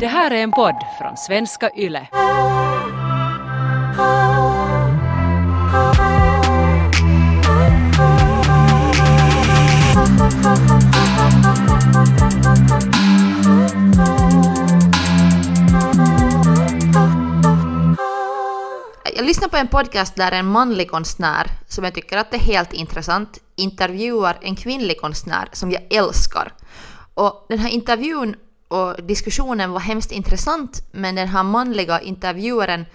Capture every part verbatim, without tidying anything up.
Det här är en podd från Svenska Yle. Jag lyssnar på en podcast där en manlig konstnär som jag tycker att det är helt intressant intervjuar en kvinnlig konstnär som jag älskar. Och den här intervjun och diskussionen var hemskt intressant, men den här manliga intervjuaren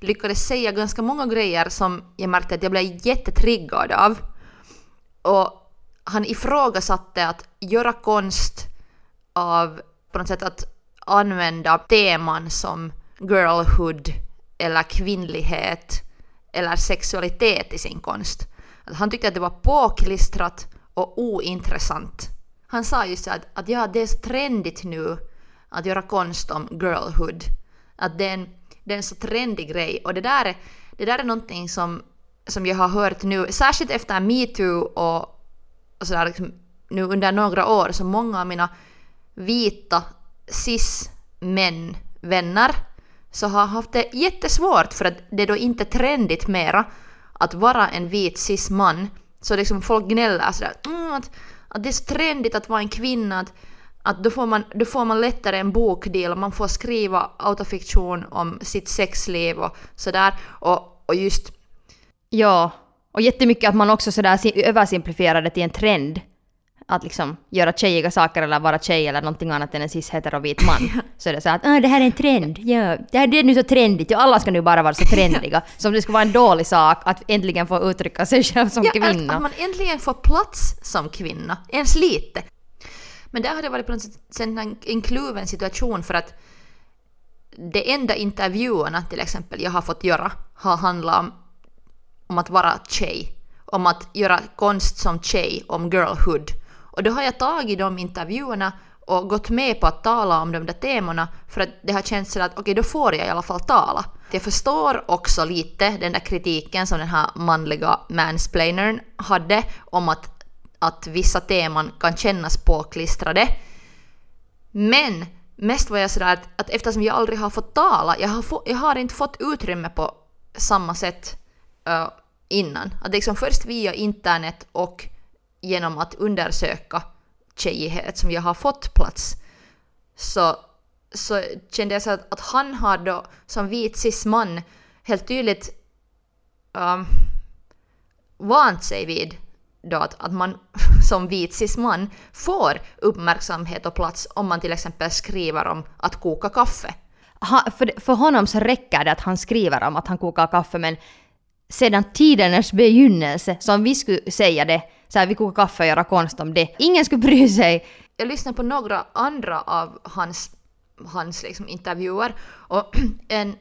lyckades säga ganska många grejer som jag märkte att jag blev jättetriggad av. Och han ifrågasatte att göra konst av på något sätt att använda teman som girlhood eller kvinnlighet eller sexualitet i sin konst. Att han tyckte att det var påklistrat och ointressant. Han sa ju så att, att ja, det är så trendigt nu att göra konst om girlhood. Att det är en, det är en så trendig grej. Och det där, det där är någonting som, som jag har hört nu, särskilt efter MeToo och, och sådär liksom, nu under några år, så många av mina vita cis-män vänner så har haft det jättesvårt för att det är då inte trendigt mera att vara en vit cis-man. Så liksom folk gnäller sådär mm, att Att det är så trendigt att vara en kvinna, att, att då, får man, då får man lättare en bokdel och man får skriva autofiktion om sitt sexliv och sådär. Och, och just... Ja, och jättemycket att man också sådär översimplifierar det till en trend. Att liksom göra tjejiga saker eller vara tjej eller någonting annat än en cis-heterovit man. Så det är så att det här är en trend. Ja, det här är nu så trendigt. Och alla ska nu bara vara så trendiga. Som det skulle vara en dålig sak att äntligen få uttrycka sig själv som ja, kvinna. Att, att man äntligen får plats som kvinna. Ens lite. Men där har det varit på något sätt en, en kluven situation, för att de enda intervjuerna till exempel jag har fått göra har handlat om, om att vara tjej. Om att göra konst som tjej, om girlhood. Och då har jag tagit de intervjuerna och gått med på att tala om de där temorna, för att det har känts så att okej, okay, då får jag i alla fall tala. Jag förstår också lite den där kritiken som den här manliga mansplainern hade om att, att vissa teman kan kännas påklistrade. Men mest var jag sådär att, att eftersom jag aldrig har fått tala, jag har, få, jag har inte fått utrymme på samma sätt uh, innan. Att liksom först via internet och genom att undersöka tjejighet som jag har fått plats, så, så kände jag så att, att han har då som vit cis-man helt tydligt um, vant sig vid då att, att man som vit cis-man får uppmärksamhet och plats om man till exempel skriver om att koka kaffe. Ha, för, för honom så räcker det att han skriver om att han kokar kaffe, men sedan tidernas begynnelse, som vi skulle säga det, så här, vi kokar kaffe och gör konst om det. Ingen skulle bry sig. Jag lyssnade på några andra av hans, hans liksom intervjuer. Och en,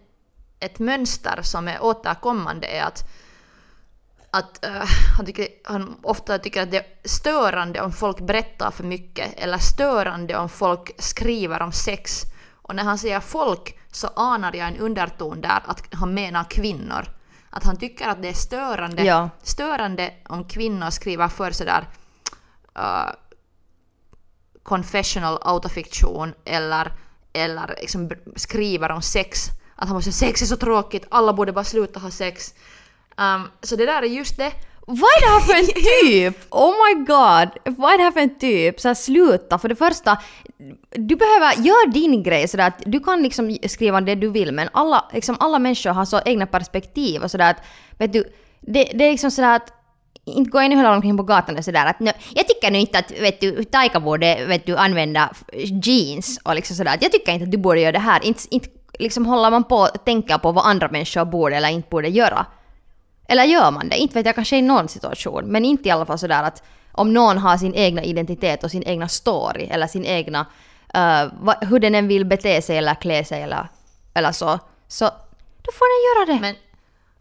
ett mönster som är återkommande är att, att uh, han, tycker, han ofta tycker att det är störande om folk berättar för mycket. Eller störande om folk skriver om sex. Och när han säger folk så anar jag en underton där att han menar kvinnor. Att han tycker att det är störande, ja. störande om kvinnor skriver för sådär uh, confessional autofiktion eller, eller liksom skriver om sex. Att han måste säga sex är så tråkigt, alla borde bara sluta ha sex. Um, så det där är just det. Vad är det här för en typ? Oh my god, vad är det här för en typ? Så här, sluta, för det första, du behöver göra din grej sådär att du kan liksom skriva det du vill, men alla, liksom alla människor har så egna perspektiv och sådär att, vet du, det, det är liksom sådär att inte gå in och hålla omkring på gatan och sådär att, no, jag tycker nu inte att, vet du, Taika borde, vet du, använda jeans och liksom sådär att jag tycker inte att du borde göra det här, inte, inte liksom håller man på att tänka på vad andra människor borde eller inte borde göra. Eller gör man det? Inte vet jag, kanske i någon situation. Men inte i alla fall sådär att om någon har sin egna identitet och sin egna story eller sin egna, uh, va, hur den än vill bete sig eller klä sig eller, eller så, så då får den göra det. Men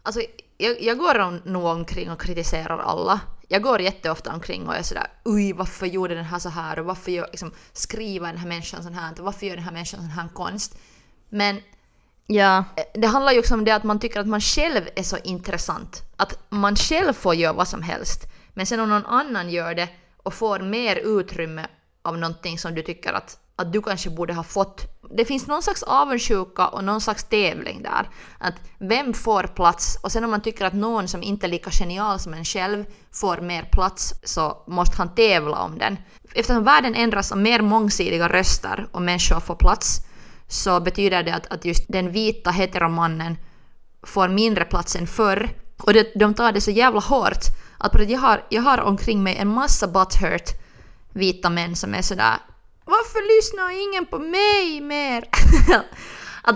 alltså, jag, jag går om, nog omkring och kritiserar alla. Jag går jätteofta omkring och är sådär, oj, varför gjorde den här så här? Och varför gör, liksom, skriver den här människan sån här? Och varför gör den här människan sån här konst? Men ja. Det handlar ju också om det att man tycker att man själv är så intressant. Att man själv får göra vad som helst. Men sen om någon annan gör det och får mer utrymme av någonting som du tycker att, att du kanske borde ha fått. Det finns någon slags avundsjuka och någon slags tävling där. Att vem får plats? Och sen om man tycker att någon som inte är lika genial som en själv får mer plats, så måste han tävla om den. Eftersom världen ändras och mer mångsidiga röster och människor får plats, så betyder det att, att just den vita heteromannen får mindre plats än förr. Och det, de tar det så jävla hårt att jag har, jag har omkring mig en massa butthurt vita män som är sådär: varför lyssnar ingen på mig mer? att,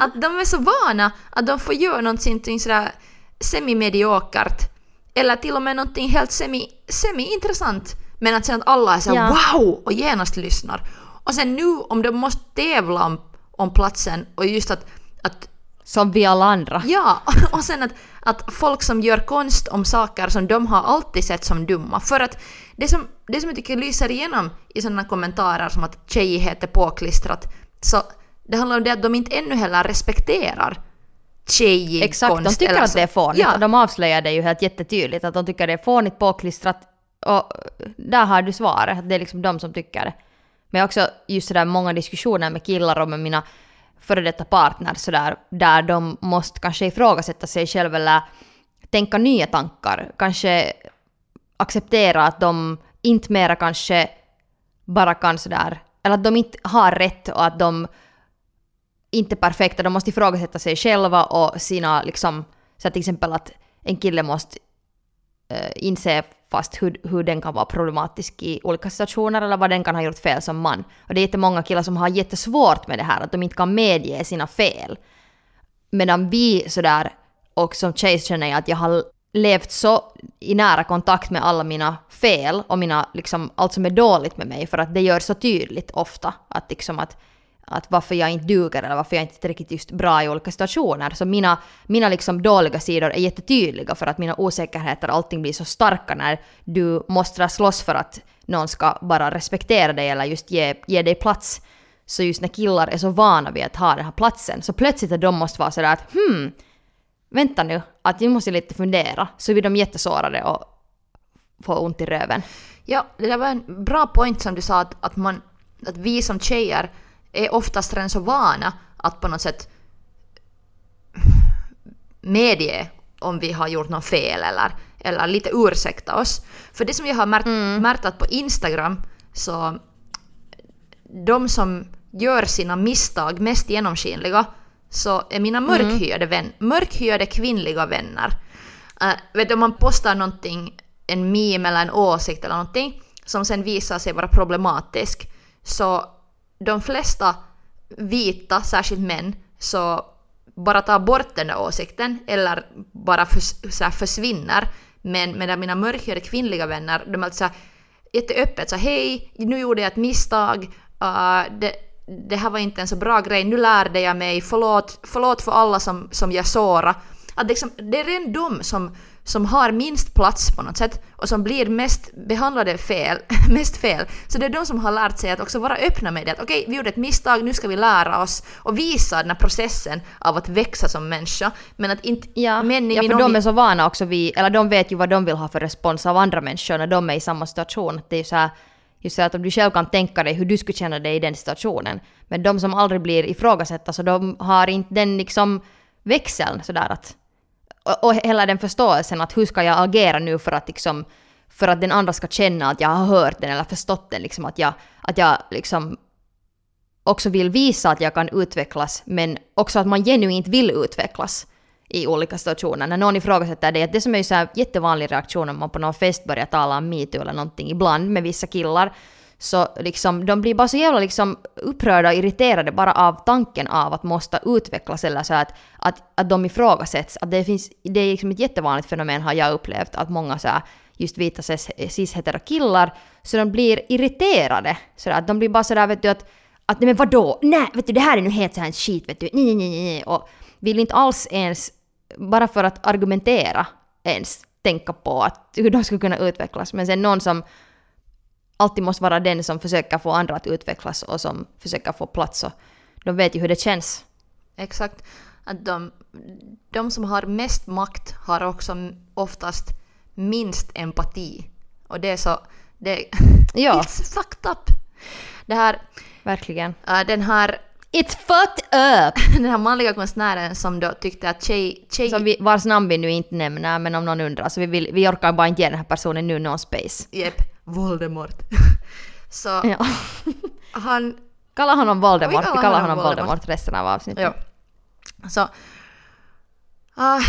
att de är så vana att de får göra någonting sådär semi-mediokert eller till och med någonting helt semi, semi-intressant, men att sen att alla är såhär ja. wow och genast lyssnar. Och sen nu om de måste tävla om, om platsen och just att, att som vi alla andra. Ja, och sen att, att folk som gör konst om saker som de har alltid sett som dumma. För att det som, det som jag tycker lyser igenom i sådana kommentarer som att tjejighet är påklistrat, så det handlar om det att de inte ännu heller respekterar tjejig konst. Exakt, de tycker att det är fånigt. Ja. De avslöjar det ju helt jättetydligt att de tycker att det är fånigt påklistrat. Och där har du svaret. Det är liksom de som tycker det. Men också just sådär många diskussioner med killar och med mina före detta partner sådär, där de måste kanske ifrågasätta sig själva eller tänka nya tankar, kanske acceptera att de inte mera kanske bara kan sådär, eller att de inte har rätt och att de inte är perfekta, de måste ifrågasätta sig själva och sina liksom, så till exempel att en kille måste äh, inse fast hur, hur den kan vara problematisk i olika situationer eller vad den kan ha gjort fel som man. Och det är jättemånga killar som har jättesvårt med det här, att de inte kan medge sina fel. Medan vi sådär, och som tjej känner jag att jag har levt så i nära kontakt med alla mina fel och mina, liksom, allt som är dåligt med mig, för att det gör så tydligt ofta att, liksom, att, att varför jag inte duger eller varför jag inte är riktigt just bra i olika situationer. Så mina, mina liksom dåliga sidor är jättetydliga för att mina osäkerheter, allting blir så starka när du måste slåss för att någon ska bara respektera dig eller just ge, ge dig plats. Så just när killar är så vana vid att ha den här platsen, så plötsligt är de måste vara sådär att hmm, vänta nu, att jag måste lite fundera. Så blir de jättesårade och får ont i röven. Ja, det där var en bra point som du sa, att, att, man, att vi som tjejer är oftast redan så vana att på något sätt medge om vi har gjort något fel eller, eller lite ursäkta oss. För det som jag har märkt, mm. märkt att på Instagram, så de som gör sina misstag mest genomskinliga, så är mina mörkhyade, vän, mörkhyade kvinnliga vänner. Uh, vet du, om man postar någonting, en meme eller en åsikt eller någonting som sen visar sig vara problematisk, så de flesta vita, särskilt män, så bara tar bort den där åsikten eller bara för, så här, försvinner. Men medan mina mörkare kvinnliga vänner, de är alltid så här jätteöppet, så hej, nu gjorde jag ett misstag, uh, det, det här var inte en så bra grej, nu lärde jag mig, förlåt, förlåt för alla som, som jag såra. Att liksom, det är redan de som, som har minst plats på något sätt och som blir mest behandlade fel, mest fel. Så det är de som har lärt sig att också vara öppna med det. Att okej, vi gjorde ett misstag, nu ska vi lära oss och visa den här processen av att växa som människa. Men att inte... Ja, men ja, för de är så vana också, vi, eller de vet ju vad de vill ha för respons av andra människor när de är i samma situation. Det är ju så här, just så att om du själv kan tänka dig hur du skulle känna dig i den situationen. Men de som aldrig blir ifrågasatta, så de har inte den liksom växeln sådär att... Och hela den förståelsen att hur ska jag agera nu för att, liksom, för att den andra ska känna att jag har hört den eller förstått den. Liksom, att jag, att jag liksom också vill visa att jag kan utvecklas, men också att man genuint vill utvecklas i olika situationer. När någon ifrågasätter det, det som är ju så här jättevanlig reaktion om man på någon fest börjar tala om MeToo eller någonting ibland med vissa killar. Så liksom, de blir bara så jävla liksom upprörda och irriterade bara av tanken av att måste utvecklas eller så att, att, att de ifrågasätts. Att det, finns, det är liksom ett jättevanligt fenomen, har jag upplevt, att många så här, just vita cis-hetero killar, så de blir irriterade. Så att de blir bara sådär, vet du, att, att nej men vadå? Nej, vet du, det här är nu helt så här shit, vet du, nej, nej, nej. Och vill inte alls ens, bara för att argumentera ens, tänka på att, hur de skulle kunna utvecklas. Men sen någon som alltid måste vara den som försöker få andra att utvecklas och som försöker få plats. Och de vet ju hur det känns. Exakt. Att de, de som har mest makt har också oftast minst empati. Och det är så... Det, ja. It's fucked up. Det här, verkligen. Uh, den har It's fucked up! Den här manliga konstnären som då tyckte att tjej... tjej... Som vi, vars namn vi nu inte nämner, men om någon undrar. Så vi, vill, vi orkar bara inte ge den här personen nu någon space. Jep, Voldemort. Så ja. han... Kallar honom Voldemort. Vi kallar, vi kallar honom, honom Voldemort. Voldemort resten av avsnittet. Ja. Så... Uh,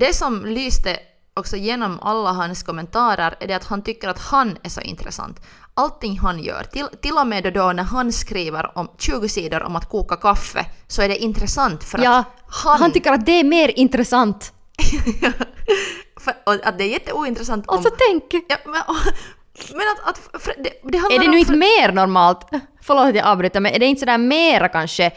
det som lyste också genom alla hans kommentarer är det att han tycker att han är så intressant. Allting han gör, till, till och med då när han skriver om tjugo sidor om att koka kaffe, så är det intressant för ja, att han... han tycker att det är mer intressant. Ja, för, att det är jätteointressant om... Alltså tänk! Ja, men och, men att, att för, det, det handlar om... Är det nu inte för... mer normalt? Förlåt att jag avbryter, men är det inte sådär mera kanske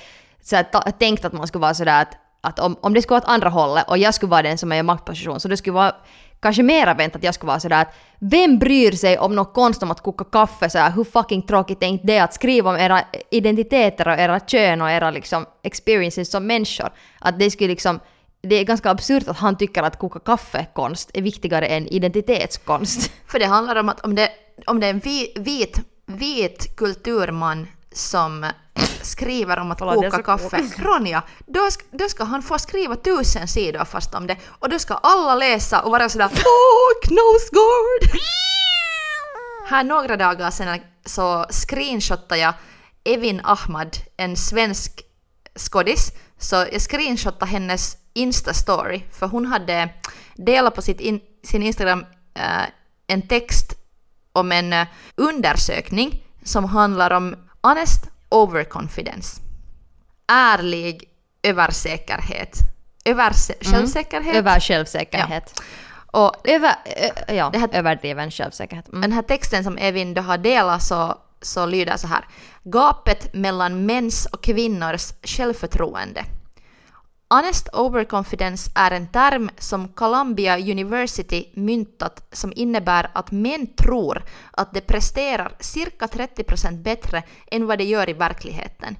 så här, ta, tänkt att man skulle vara sådär att, att om, om det skulle vara åt andra hållet och jag skulle vara den som är i maktposition, så det skulle vara... Kanske mera vänt att jag skulle vara sådär att vem bryr sig om något konst om att koka kaffe såhär, hur fucking tråkigt är inte det att skriva om era identiteter och era kön och era liksom experiences som människor, att det skulle liksom, det är ganska absurt att han tycker att koka kaffekonst är viktigare än identitetskonst. För det handlar om att om det, om det är en vit, vit kulturman som skriver om att Alla, koka kaffe. Ronja, då, då ska han få skriva tusen sidor fast om det. Och då ska alla läsa och vara sådär fuck Nosegård! Här några dagar sedan så screenshotade jag Evin Ahmad, en svensk skådis. Så jag screenshotade hennes Insta-story. För hon hade delat på sitt in, sin Instagram äh, en text om en äh, undersökning som handlar om honest overconfidence. Ärlig översäkerhet. Överse- mm. Självsäkerhet. Över självsäkerhet. Ja. Och över, ö, ja, det här, överdriven självsäkerhet. Mm. Den här texten som Evin då har delat så, så lyder så här. Gapet mellan mäns och kvinnors självförtroende. Honest overconfidence är en term som Columbia University myntat som innebär att män tror att de presterar cirka trettio procent bättre än vad de gör i verkligheten.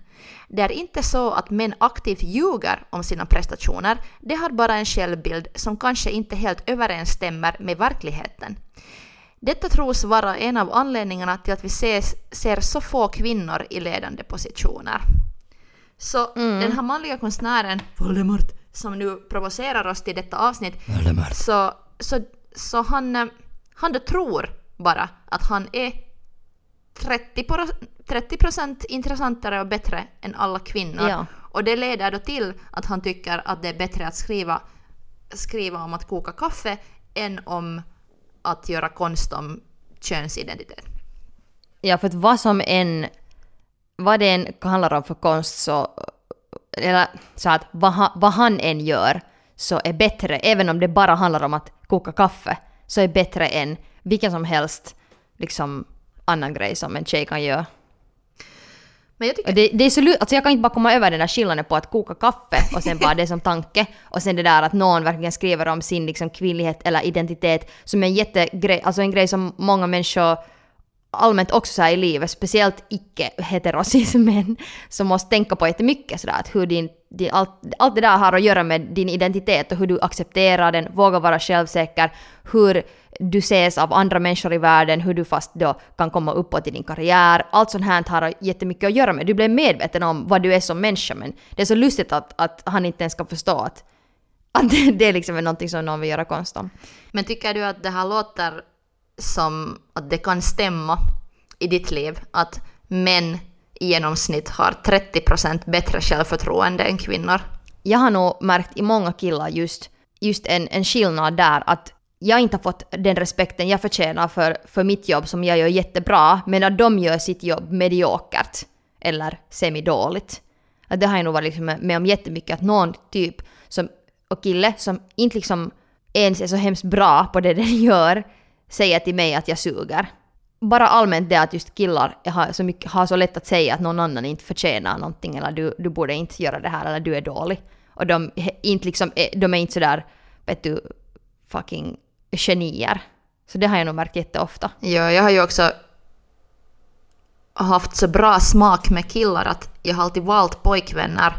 Det är inte så att män aktivt ljuger om sina prestationer, de har bara en självbild som kanske inte helt överensstämmer med verkligheten. Detta tros vara en av anledningarna till att vi ses, ser så få kvinnor i ledande positioner. Så mm. den här manliga konstnären Voldemort, som nu provocerar oss till detta avsnitt, så, så, så han, han då tror bara att han är trettio procent intressantare och bättre än alla kvinnor. Ja. Och det leder då till att han tycker att det är bättre att skriva, skriva om att koka kaffe än om att göra konst om könsidentitet. Ja, för att vad som en... vad det än handlar om för konst så, eller så att vad han, vad han än gör så är bättre, även om det bara handlar om att koka kaffe, så är bättre än vilken som helst liksom annan grej som en tjej kan göra. Men jag tycker... det, det är så, alltså jag kan inte bara komma över den där skillnaden på att koka kaffe och sen bara det som tanke och sen det där att någon verkligen skriver om sin liksom kvinnlighet eller identitet som en jättegrej, alltså en grej som många människor allmänt också så här i livet, speciellt icke-heterosis-män som måste tänka på jättemycket sådär, att hur din, din, allt, allt det där har att göra med din identitet och hur du accepterar den, vågar vara självsäker, hur du ses av andra människor i världen, hur du fast då kan komma uppåt i din karriär, allt sånt här har jättemycket att göra med, du blir medveten om vad du är som människa, men det är så lustigt att, att han inte ens ska förstå att, att det, det är liksom någonting som någon vill göra konst om. Men tycker du att det här låter som att det kan stämma i ditt liv att män i genomsnitt har trettio procent bättre självförtroende än kvinnor? Jag har nog märkt i många killar just, just en, en skillnad där, att jag inte har fått den respekten jag förtjänar för, för mitt jobb som jag gör jättebra, men att de gör sitt jobb mediokert eller semidåligt. Att det har jag nog varit liksom med om jättemycket, att någon typ som, och kille som inte liksom ens är så hemskt bra på det den gör säga till mig att jag suger. Bara allmänt det att just killar har så, mycket, har så lätt att säga att någon annan inte förtjänar någonting, eller du, du borde inte göra det här, eller du är dålig. Och de, inte liksom, de är inte sådär, vet du, fucking genier. Så det har jag nog märkt jätteofta. Ja, jag har ju också haft så bra smak med killar att jag har alltid valt pojkvänner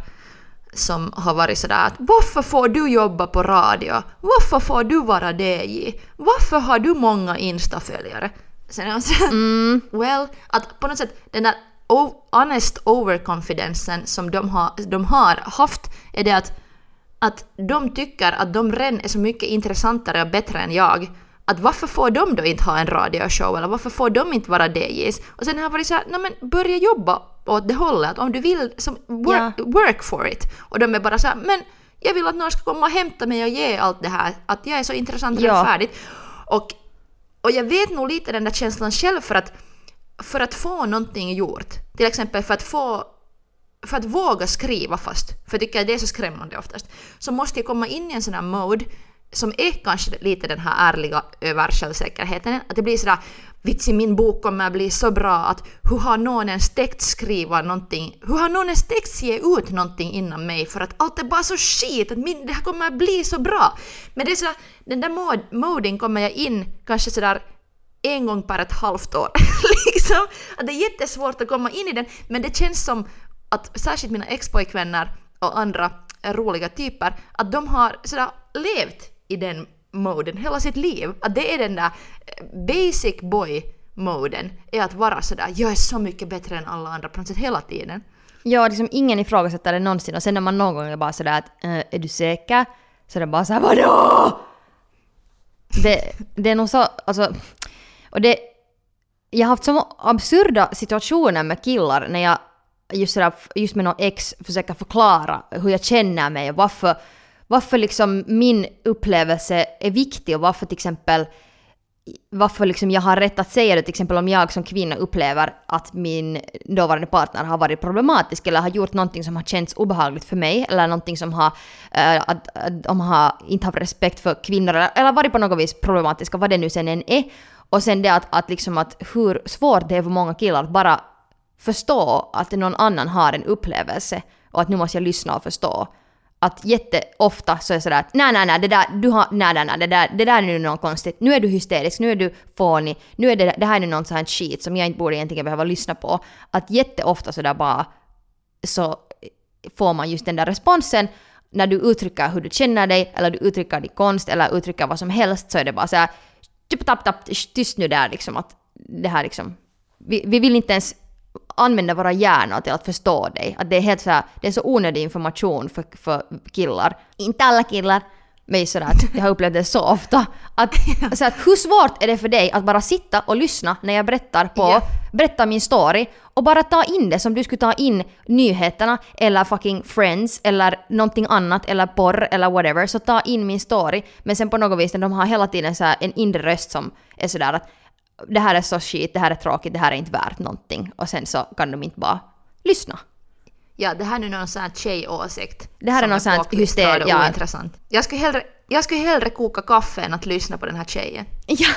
som har varit sådär att varför får du jobba på radio? Varför får du vara D J? Varför har du många Insta-följare? Sen är jag sådär, mm. well, att på något sätt den där honest overconfidencen som de har, de har haft är det att, att de tycker att de redan är så mycket intressantare och bättre än jag. Att varför får de då inte ha en radioshow, eller varför får de inte vara D Js? Och sen har jag varit så här, nej men börja jobba åt det hållet, om du vill, som work, ja. work for it. Och de är bara så här, men jag vill att någon ska komma och hämta mig och ge allt det här, att jag är så intressant ja. och färdigt. Och, och jag vet nog lite den där känslan själv, för att, för att få någonting gjort, till exempel för att få för att våga skriva fast, för jag tycker att det är så skrämmande oftast, så måste jag komma in i en sån här mode som är kanske lite den här ärliga över självsäkerheten, att det blir sådär vitsi, min bok kommer att bli så bra, att hur har någon ens text skriva någonting, hur har någon ens text ge ut någonting innan mig, för att allt är bara så skit, att min, det här kommer att bli så bra. Men det är sådär, den där mod, moden kommer jag in kanske sådär en gång per ett halvt år liksom, att det är jättesvårt att komma in i den, men det känns som att särskilt mina ex-pojkvänner och andra roliga typer, att de har sådär levt i den moden hela sitt liv, att det är den där basic boy moden är att vara sådär, jag är så mycket bättre än alla andra på något sätt hela tiden. Ja, liksom ingen ifrågasätter det någonsin, och sen när man någon gång är bara sådär att, äh, är du säker? Så det är bara såhär, vadå? Det, det är nog så, alltså, och det, jag har haft så absurda situationer med killar när jag just sådär, just med någon ex försöker förklara hur jag känner mig och varför Varför liksom min upplevelse är viktig, och varför till exempel varför liksom jag har rätt att säga det, till exempel om jag som kvinna upplever att min dåvarande partner har varit problematisk eller har gjort någonting som har känts obehagligt för mig, eller någonting som har, äh, att, att de har inte haft respekt för kvinnor eller, eller varit på något vis problematiska, vad det nu sen än är. Och sen det att, att, liksom att hur svårt det är för många killar att bara förstå att någon annan har en upplevelse och att nu måste jag lyssna och förstå. Att jätteofta så är sådär att nej, nej, nej, det där, du har, nej, nej, nej, det där, det där är nu något konstigt. Nu är du hysterisk, nu är du fånig, nu är det, det här är någon sån här shit som jag inte borde egentligen behöva lyssna på. Att jätteofta sådär bara så får man just den där responsen när du uttrycker hur du känner dig, eller du uttrycker din konst, eller uttrycker vad som helst, så är det bara såhär typ tapp, tapp, tyst nu där liksom, att det här liksom, vi, vi vill inte ens använda våra hjärnor till att förstå dig. Att det är helt så här, det är så onödig information för, för killar. Inte alla killar, men sådär att jag har upplevt det så ofta. Att, så att, hur svårt är det för dig att bara sitta och lyssna när jag berättar på, yeah. berättar min story och bara ta in det som du skulle ta in nyheterna eller fucking Friends eller någonting annat eller porr eller whatever, så ta in min story. Men sen på något vis, de har hela tiden så här en inre röst som är sådär att det här är så shit, det här är tråkigt, det här är inte värt någonting. Och sen så kan de inte bara lyssna. Ja, det här är någon sån här tjejåsikt. Det här är någon sån här hyster, ja. Ointressant. Jag skulle hellre, jag skulle hellre koka kaffe än att lyssna på den här tjejen. Ja.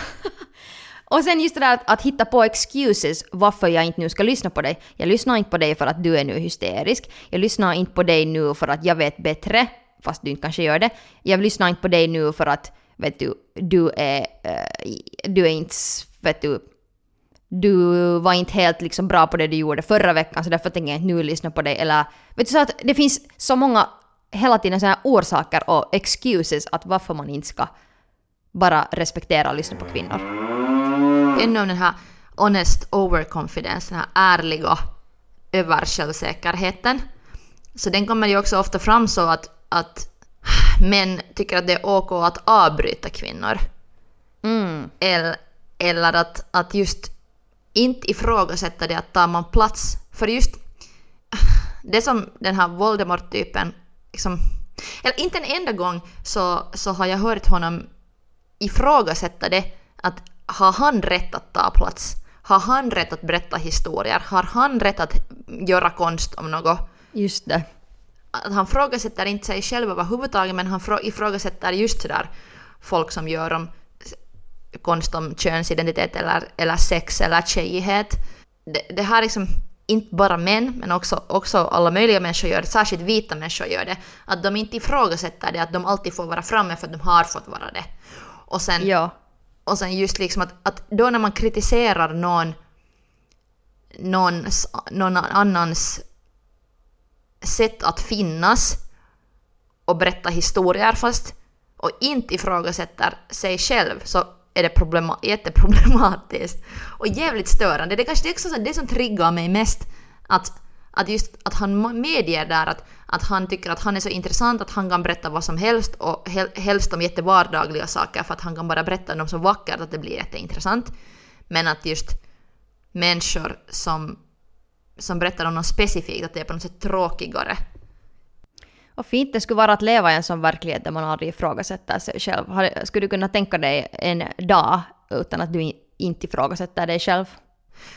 Och sen just det där att, att hitta på excuses varför jag inte nu ska lyssna på dig. Jag lyssnar inte på dig för att du är nu hysterisk. Jag lyssnar inte på dig nu för att jag vet bättre, fast du inte kanske gör det. Jag lyssnar inte på dig nu för att, vet du, du är, du är inte... Vet du, du var inte helt liksom bra på det du gjorde förra veckan, så därför tänker jag inte nu lyssna på dig. Eller, vet du, så att det finns så många hela tiden såna här orsaker och excuses att varför man inte ska bara respektera och lyssna på kvinnor. Ännu om den här honest overconfidence, den här ärliga översjälvsäkerheten. Så den kommer ju också ofta fram så att, att män tycker att det är ok att avbryta kvinnor. Mm. Eller Eller att, att just inte ifrågasätta det, att tar man plats. För just det som den här Voldemort-typen... Liksom, eller inte en enda gång så, så har jag hört honom ifrågasätta det. Att har han rätt att ta plats? Har han rätt att berätta historier? Har han rätt att göra konst om något? Just det. Att han ifrågasätter inte sig själv överhuvudtaget, men han ifrågasätter just sådär folk som gör dem. Konst om könsidentitet eller, eller sex eller tjejighet. Det, det här liksom, inte bara män, men också, också alla möjliga människor gör det, särskilt vita människor gör det, att de inte ifrågasätter det, att de alltid får vara framme för att de har fått vara det. Och sen, ja. och sen just liksom att, att då när man kritiserar någon någons, någon annans sätt att finnas och berätta historier fast och inte ifrågasätter sig själv, så är det problema- jätteproblematiskt och jävligt störande. Det är kanske det, är det som triggar mig mest, att, att just att han medger där att, att han tycker att han är så intressant att han kan berätta vad som helst, och hel, helst om jättevardagliga saker, för att han kan bara berätta om dem så vackert att det blir jätteintressant. Men att just människor som, som berättar om något specifikt, att det är på något sätt tråkigare. Och fint det skulle vara att leva i en sån verklighet där man aldrig ifrågasätter sig själv. Skulle du kunna tänka dig en dag utan att du inte ifrågasätter dig själv?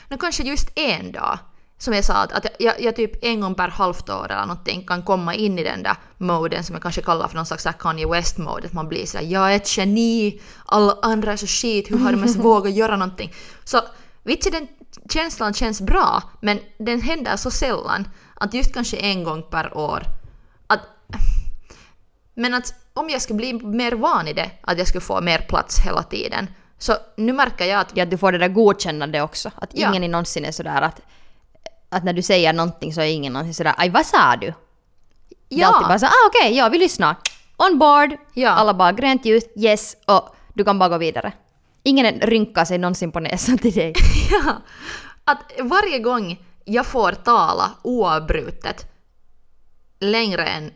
Men kanske just en dag. Som jag sa, att jag, jag typ en gång per halvt år eller någonting kan komma in i den där moden som jag kanske kallar för någon slags Kanye West-mode. Att man blir sådär, jag är ett geni, alla andra är så shit, hur har de ens vågat göra någonting? Så vitsi, den känslan känns bra, men den händer så sällan att just kanske en gång per år. Att, men att om jag skulle bli mer van i det, att jag skulle få mer plats hela tiden, så nu märker jag att... Ja, du får det där godkännande också. Att ja. Ingen i någonsin är sådär att, att när du säger någonting så är ingen någonsin sådär, aj vad sa du? Ja. Det är alltid bara så, ah okej, okay, ja vi lyssnar. On board, ja. Alla bara grönt ljus, yes, och du kan bara gå vidare. Ingen rynkar sig någonsin på näsan till dig. Ja, att varje gång jag får tala oavbrutet längre än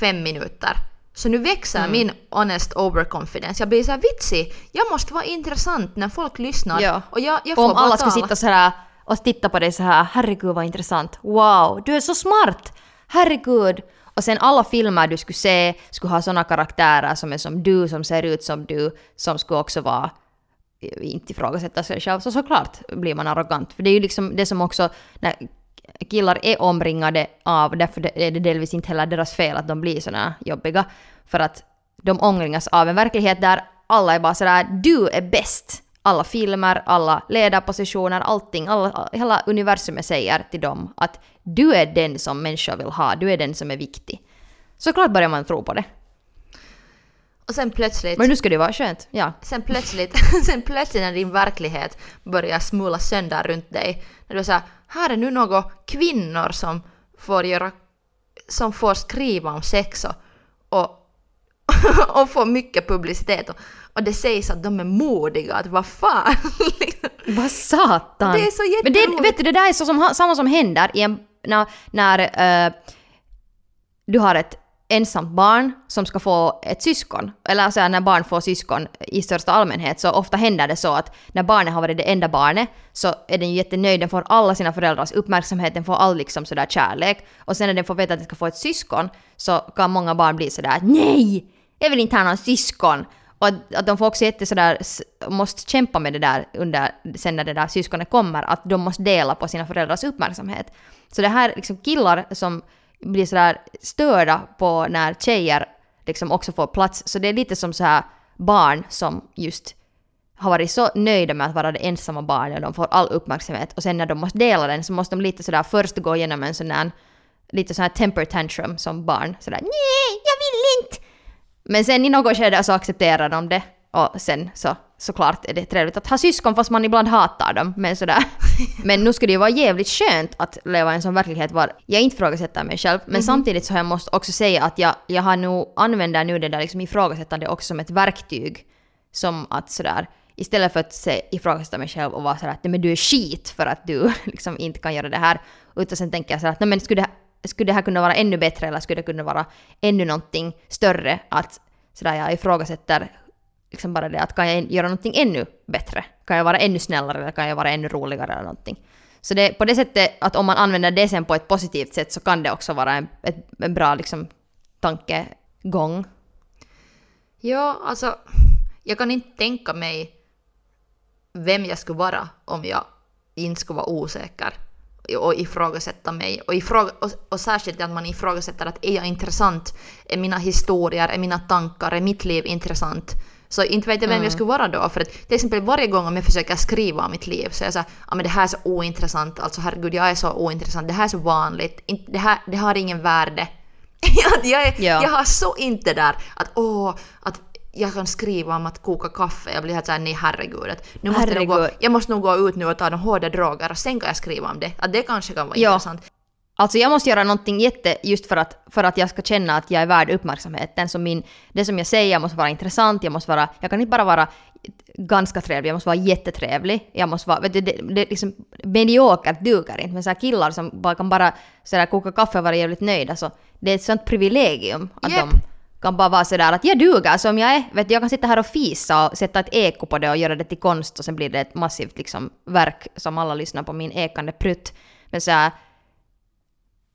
fem minuter. Så nu växer mm. min honest overconfidence. Jag blir så här vitsig. Jag måste vara intressant när folk lyssnar. Ja. Och jag, jag får om alla skulle sitta så här och titta på dig så här. Herregud vad intressant. Wow, du är så smart. Herregud. Och sen alla filmer du skulle se skulle ha såna karaktärer som är som du, som ser ut som du, som skulle också vara inte ifrågasätta sig själv. Så såklart blir man arrogant. För det är ju liksom det som också... När, killar är omringade av, därför är det delvis inte heller deras fel att de blir såna jobbiga, för att de omringas av en verklighet där alla är bara sådär, du är bäst, alla filmer, alla ledarpositioner, allting, alla, hela universumet säger till dem att du är den som människor vill ha, du är den som är viktig. Såklart börjar man tro på det. Och sen plötsligt... Men nu ska det vara skönt, ja. Sen plötsligt, sen plötsligt när din verklighet börjar smula sönder runt dig. När du säger, här är nu några kvinnor som får, göra, som får skriva om sex och, och, och får mycket publicitet. Och, och det sägs att de är modiga, att vad fan? Vad satan? Det är så jätteroligt. Men det, vet du, det där är så som, samma som händer i en, när, när uh, du har ett ensamt barn som ska få ett syskon, eller så här, när barn får syskon i största allmänhet, så ofta händer det så att när barnet har varit det enda barnet så är den ju jättenöjd, den får alla sina föräldrars uppmärksamhet, den får all liksom sådär kärlek, och sen när den får veta att den ska få ett syskon så kan många barn bli sådär, nej, jag vill inte ha någon syskon, och att, att de får också jätte sådär, måste kämpa med det där under, sen när det där syskonet kommer, att de måste dela på sina föräldrars uppmärksamhet. Så det här liksom killar som blir sådär störda på när tjejer liksom också får plats. Så det är lite som så här barn som just har varit så nöjda med att vara det ensamma barn och de får all uppmärksamhet, och sen när de måste dela den så måste de lite sådär först gå igenom en sån här lite sån här temper tantrum som barn, sådär nej, jag vill inte, men sen i något skede så accepterar de det, och sen så såklart är det trevligt att ha syskon fast man ibland hatar dem, men sådär. Men nu skulle det ju vara jävligt skönt att leva i en sån verklighet var jag inte ifrågasätter mig själv, men mm-hmm. samtidigt så jag måste också säga att jag, jag har nu, använder nu det där liksom ifrågasättande också som ett verktyg, som att sådär, istället för att se, ifrågasätta mig själv och vara sådär att nej, men du är skit för att du liksom inte kan göra det här, utan sen tänker jag sådär att nej, men skulle det, här, skulle det här kunna vara ännu bättre, eller skulle det kunna vara ännu någonting större, att sådär jag ifrågasätter liksom bara det, att kan jag göra någonting ännu bättre? Kan jag vara ännu snällare, eller kan jag vara ännu roligare eller någonting? Så det, på det sättet, att om man använder det sen på ett positivt sätt, så kan det också vara en, ett, en bra liksom, tankegång. Ja, alltså jag kan inte tänka mig vem jag skulle vara om jag inte skulle vara osäker och ifrågasätta mig, och, ifråga, och, och särskilt att man ifrågasätter att är jag intressant? Är mina historier, är mina tankar, är mitt liv intressant? Så inte vet jag vem mm. jag skulle vara då. För att till exempel varje gång om jag försöker skriva om mitt liv så är jag så här, ah, men det här är så ointressant. Alltså herregud, jag är så ointressant. Det här är så vanligt. Det här, det har ingen värde. jag, är, yeah. jag har så inte där att åh, att jag kan skriva om att koka kaffe. Jag blir helt så här, nej herregud. Att nu måste herregud. Jag, gå, jag måste nog gå ut nu och ta de hårda droger och sen kan jag skriva om det. Att det kanske kan vara ja. intressant. Alltså jag måste göra någonting jätte just för att, för att jag ska känna att jag är värd uppmärksamheten. Så min, det som jag säger måste vara intressant. Jag, måste vara, jag kan inte bara vara ganska trevlig, jag måste vara jättetrevlig. Jag måste vara, vet du, det, det liksom, mediokert duger inte. Men så här killar som bara kan bara så där, koka kaffe och vara jävligt nöjda. Alltså, det är ett sånt privilegium att yep. de kan bara vara sådär att jag duger som jag är. Vet du, jag kan sitta här och fisa och sätta ett eko på det och göra det till konst. Och sen blir det ett massivt liksom, verk som alla lyssnar på min ekande prutt. Men så här,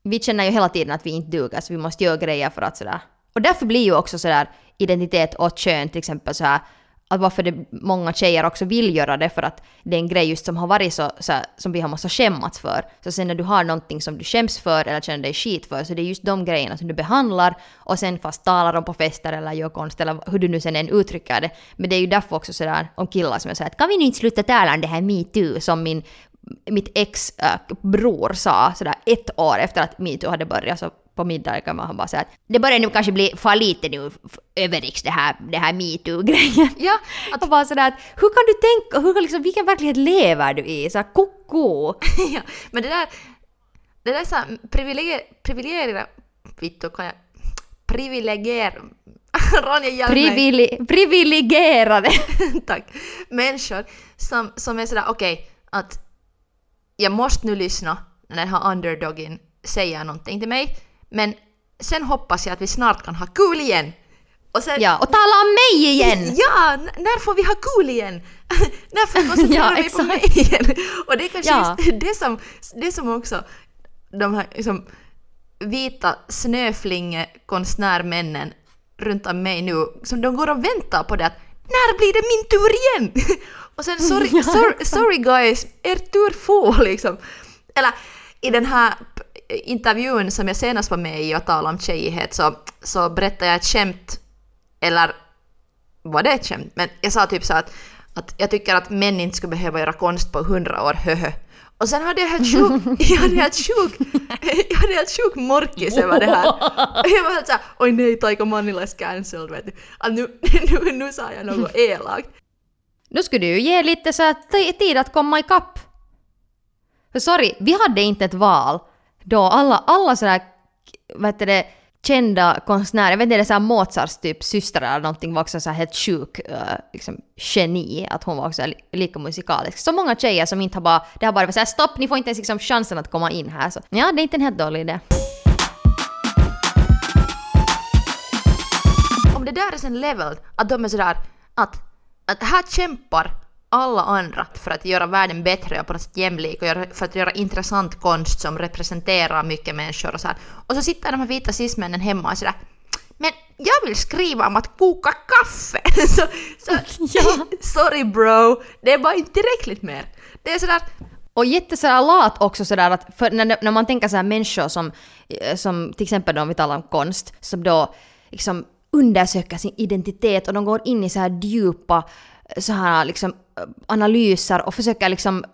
vi känner ju hela tiden att vi inte duger, så vi måste göra grejer för att sådär. Och därför blir ju också sådär identitet och kön till exempel så här, att varför det, många tjejer också vill göra det, för att det är en grej just som har varit så, så här, som vi har måste skämmats för. Så sen när du har någonting som du skäms för eller känner dig skit för, så det är just de grejerna som du behandlar och sen fast talar om på fester eller gör konst eller hur du nu sen än uttrycker det. Men det är ju därför också sådär om killar som jag säger att kan vi nu inte sluta tala om det här MeToo som min mitt ex äh, bror sa sådär ett år efter att MeToo hade börjat, så på middag kan man bara säga att det börjar nu kanske bli för lite nu överiks det här, det här MeToo-grejen. Ja, att bara sådär att hur kan du tänka, hur, liksom, vilken verklighet lever du i? Såhär koko. Ja, men det där det där så privilegier privilegier vittu kan jag privilegier Ronja hjälp mig. Privile- privilegierade tack människor som, som är sådär okej okay, att jag måste nu lyssna när den här underdogen säger någonting till mig. Men sen hoppas jag att vi snart kan ha kul igen. Och, sen, ja, och tala om mig igen! Ja, n- när får vi ha kul igen? När får vi koncentrera ja, på mig igen? Och det är kanske ja. just det som, det som också de här liksom, vita snöflingekonstnärmännen runt om mig nu, som de går och väntar på det att när blir det min tur igen? Och sen, sorry, ja. sorry, sorry guys, er tur få liksom. Eller i den här intervjun som jag senast var med i och talade om tjejighet så, så berättade jag ett skämt, eller var det ett skämt? Men jag sa typ så att, att jag tycker att män inte skulle behöva göra konst på hundra år, höhö. Och sen hade jag helt sjuk, jag hade helt sjuk, jag hade helt sjuk morkis över det här. Och jag var helt såhär, oj nej, Taika Manila is cancelled, vet du. Att nu, nu, nu sa jag något elakt. Nu skulle du ge lite så att tid att komma ikapp. För sorry, vi hade inte ett val då alla, alla sådär, vet du det, kända konstnärer, jag vet inte, det är såhär Mozarts typ syster eller någonting var också såhär helt sjuk uh, liksom, geni, att hon var också lika musikalisk. Så många tjejer som inte har bara, det har bara varit såhär, stopp, ni får inte ens liksom, chansen att komma in här. Så ja, det är inte en helt dålig idé. Om det där är sen level, att de är sådär, att, att här kämpar alla andra för att göra världen bättre och på något sätt jämlik och för att göra intressant konst som representerar mycket människor och så här. Och så sitter de här vita cis-männen hemma och sådär, men jag vill skriva om att koka kaffe. så, så, ja. Sorry bro, det är bara inte tillräckligt mer. Det är sådär. Och jättesådär lat också sådär att för när, när man tänker såhär människor som, som till exempel då om vi talar om konst som då liksom undersöker sin identitet och de går in i så här djupa så här liksom analyser och försöka liksom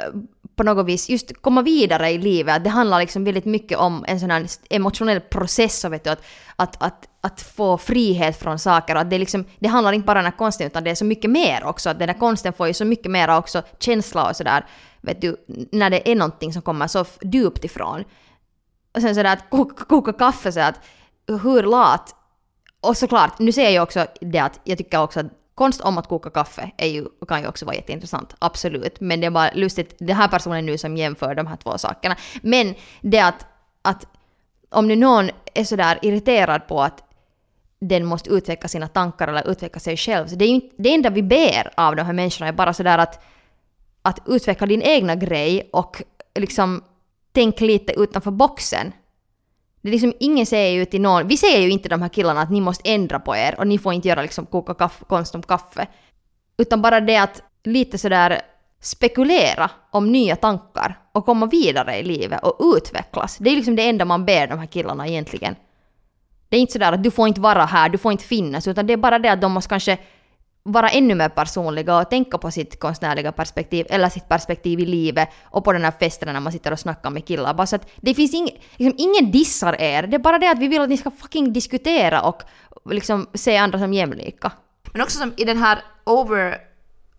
på något vis just komma vidare i livet. Det handlar liksom väldigt mycket om en sån här emotionell process, vet du, att, att, att, att få frihet från saker. Att det, liksom, det handlar inte bara om den här konsten utan det är så mycket mer också. Att den här konsten får ju så mycket mer också känsla och sådär, vet du, när det är någonting som kommer så djupt ifrån. Och sen sådär att koka, koka kaffe så att hur lat. Och såklart, nu ser jag också det att jag tycker också att konst om att koka kaffe är ju, kan ju också vara jätteintressant, absolut. Men det är bara lustigt, den här personen nu som jämför de här två sakerna. Men det att, att om nu någon är sådär irriterad på att den måste utveckla sina tankar eller utveckla sig själv. Så det, är ju, det enda vi ber av de här människorna är bara sådär att, att utveckla din egna grej och liksom tänk lite utanför boxen. Det är liksom, ingen säger ju till någon, vi säger ju inte de här killarna att ni måste ändra på er och ni får inte göra liksom koka kaffe, konst om kaffe. Utan bara det att lite sådär spekulera om nya tankar och komma vidare i livet och utvecklas. Det är liksom det enda man ber de här killarna egentligen. Det är inte sådär att du får inte vara här, du får inte finnas, utan det är bara det att de måste kanske vara ännu mer personliga och tänka på sitt konstnärliga perspektiv eller sitt perspektiv i livet och på den här festen när man sitter och snackar med killar. Bara så att det finns ing, liksom, ingen dissar er, det är bara det att vi vill att ni ska fucking diskutera och liksom se andra som jämlika. Men också som i den här over,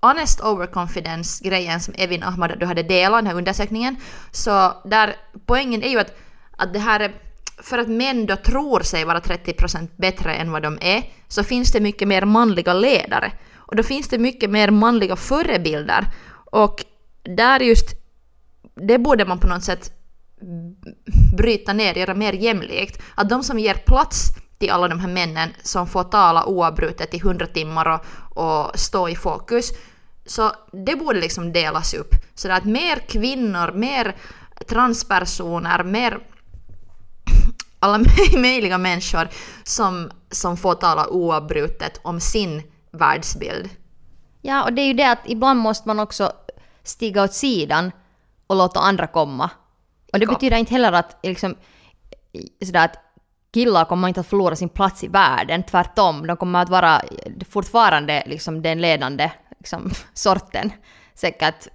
honest overconfidence-grejen som Evin Ahmad, du hade delat den här undersökningen, så där poängen är ju att att det här är, för att män då tror sig vara trettio procent bättre än vad de är, så finns det mycket mer manliga ledare. Och då finns det mycket mer manliga förebilder. Och där just, det borde man på något sätt bryta ner, göra mer jämlikt. Att de som ger plats till alla de här männen som får tala oavbrutet i hundra timmar och, och stå i fokus, så det borde liksom delas upp. Så att mer kvinnor, mer transpersoner, mer alla möjliga människor som, som får tala oavbrutet om sin världsbild. Ja, och det är ju det att ibland måste man också stiga åt sidan och låta andra komma. Och det betyder inte heller att, liksom, sådär att killar kommer inte att förlora sin plats i världen. Tvärtom, de kommer att vara fortfarande liksom, den ledande liksom, sorten. Säkert,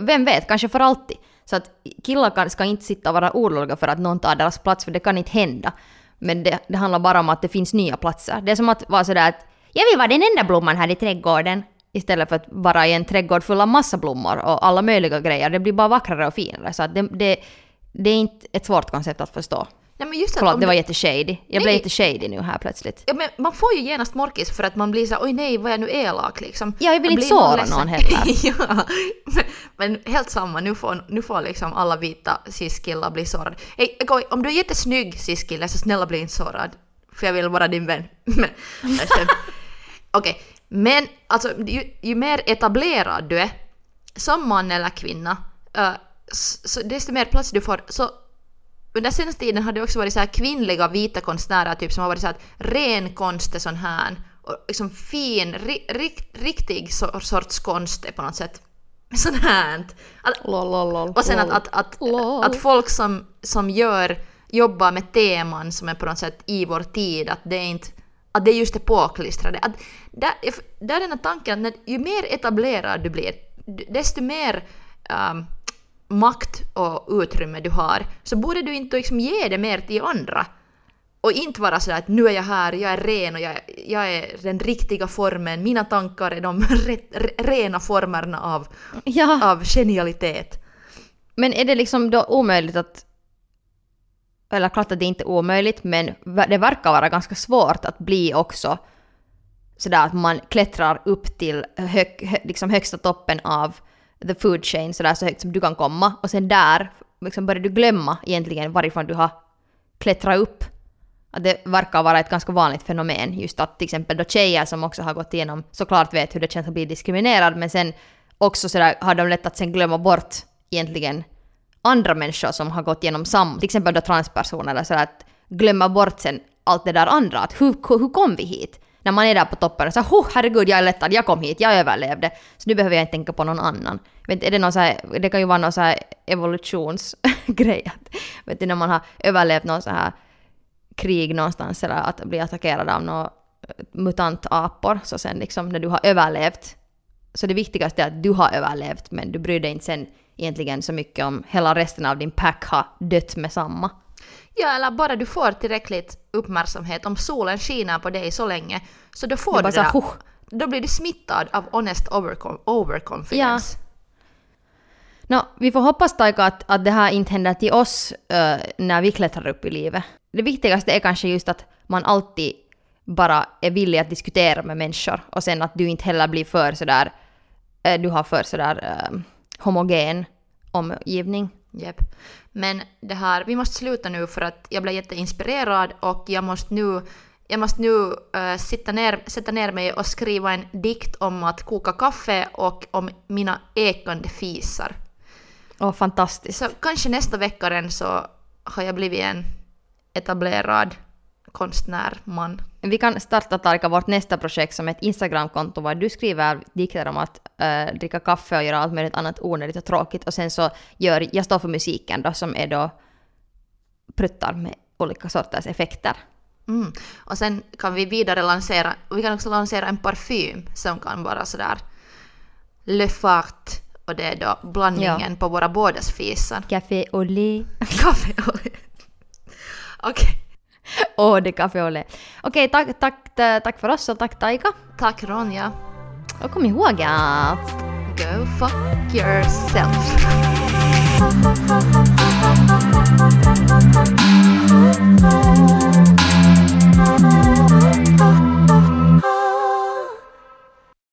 vem vet, kanske för alltid. Så att killar ska inte sitta och vara oroliga för att någon tar deras plats, för det kan inte hända. Men det, det handlar bara om att det finns nya platser. Det är som att vara sådär att jag vill vara den enda blomman här i trädgården, istället för att vara i en trädgård full av massa blommor och alla möjliga grejer. Det blir bara vackrare och finare. Så att det, det, det är inte ett svårt koncept att förstå. Nej, men just att Förlåt, det var jätteshady. Jag blev jätteshady nu här plötsligt. Ja, men man får ju genast morkis för att man blir så oj nej, vad är jag nu elak liksom. Ja, jag vill inte såra någon heller. Ja, men helt samma, nu får, nu får liksom alla vita cis-killar bli sårade. Hey, om du är jättesnygg cis-kille så snälla bli inte sårad. För jag vill vara din vän. Okej. Okay. Men alltså, ju, ju mer etablerad du är som man eller kvinna, uh, så, så desto mer plats du får. Så under senaste tiden har det också varit så här kvinnliga vita konstnärer typ, som har varit så här att ren konst är sån här och liksom fin, ri, rik, riktig sor, sorts konst är på något sätt sån här att, lol, lol, lol, och sen att, att, att, att, att folk som, som gör jobbar med teman som är på något sätt i vår tid, att det är inte att det är just det påklistrade. Att där, där är den här tanken att ju mer etablerad du blir, desto mer um, makt och utrymme du har, så borde du inte liksom ge det mer till andra. Och inte vara så att nu är jag här, jag är ren och jag, jag är den riktiga formen. Mina tankar är de re, rena formerna av, ja. av genialitet. Men är det liksom då omöjligt att, eller klart att det inte är omöjligt, men det verkar vara ganska svårt att bli också sådär att man klättrar upp till hög, hö, liksom högsta toppen av the food chain, sådär så högt som du kan komma, och sen där liksom börjar du glömma egentligen varifrån du har klättrat upp. Att det verkar vara ett ganska vanligt fenomen, just att till exempel då tjejer som också har gått igenom såklart vet hur det känns att bli diskriminerad, men sen också sådär har de lätt att sen glömma bort egentligen andra människor som har gått igenom samma, till exempel då transpersoner eller så, att glömma bort sen allt det där andra, att hur, hur, hur kom vi hit? När man är där på toppen och så här, oh, herregud jag är lättad, jag kom hit, jag överlevde, så nu behöver jag inte tänka på någon annan. Vet, är det, någon så här, det kan ju vara någon så här evolutionsgrej, vet du, när man har överlevt någon så här krig någonstans eller att bli attackerad av några mutantapor, så sen liksom när du har överlevt, så det viktigaste är att du har överlevt, men du bryr dig inte sen egentligen så mycket om hela resten av din pack har dött med samma. Ja, eller bara du får tillräckligt uppmärksamhet. Om solen skiner på dig så länge, så då får du, du där, oh. Då blir du smittad av honest overcom- overconfidence. Ja. No, vi får hoppas, Taika, att, att det här inte händer till oss uh, när vi klättrar upp i livet. Det viktigaste är kanske just att man alltid bara är villig att diskutera med människor, och sen att du inte heller blir för sådär uh, du har för sådär uh, homogen omgivning. Yep. Men det här, vi måste sluta nu för att jag blev jätteinspirerad och jag måste nu, jag måste nu uh, sitta ner, sätta ner mig och skriva en dikt om att koka kaffe och om mina ekande fisar. Åh, oh, fantastiskt. Så kanske nästa vecka än så har jag blivit en etablerad konstnär, man. Vi kan starta, Taika, vårt nästa projekt som ett Instagramkonto där du skriver dikter om att äh, dricka kaffe och göra allt möjligt annat onödigt och tråkigt, och sen så gör jag står för musiken då, som är då pruttar med olika sorters effekter. Mm. Och sen kan vi vidare lansera, vi kan också lansera en parfym som kan vara sådär Le Fart, och det är då blandningen, ja, på våra bådas fisar. Café au lait. Café au lait. Okej. Okay. Åh, oh, det kaffe och le. Okej, okay, tack, tack, tack för oss och tack Taika. Tack Ronja. Och kom ihåg att go fuck yourself.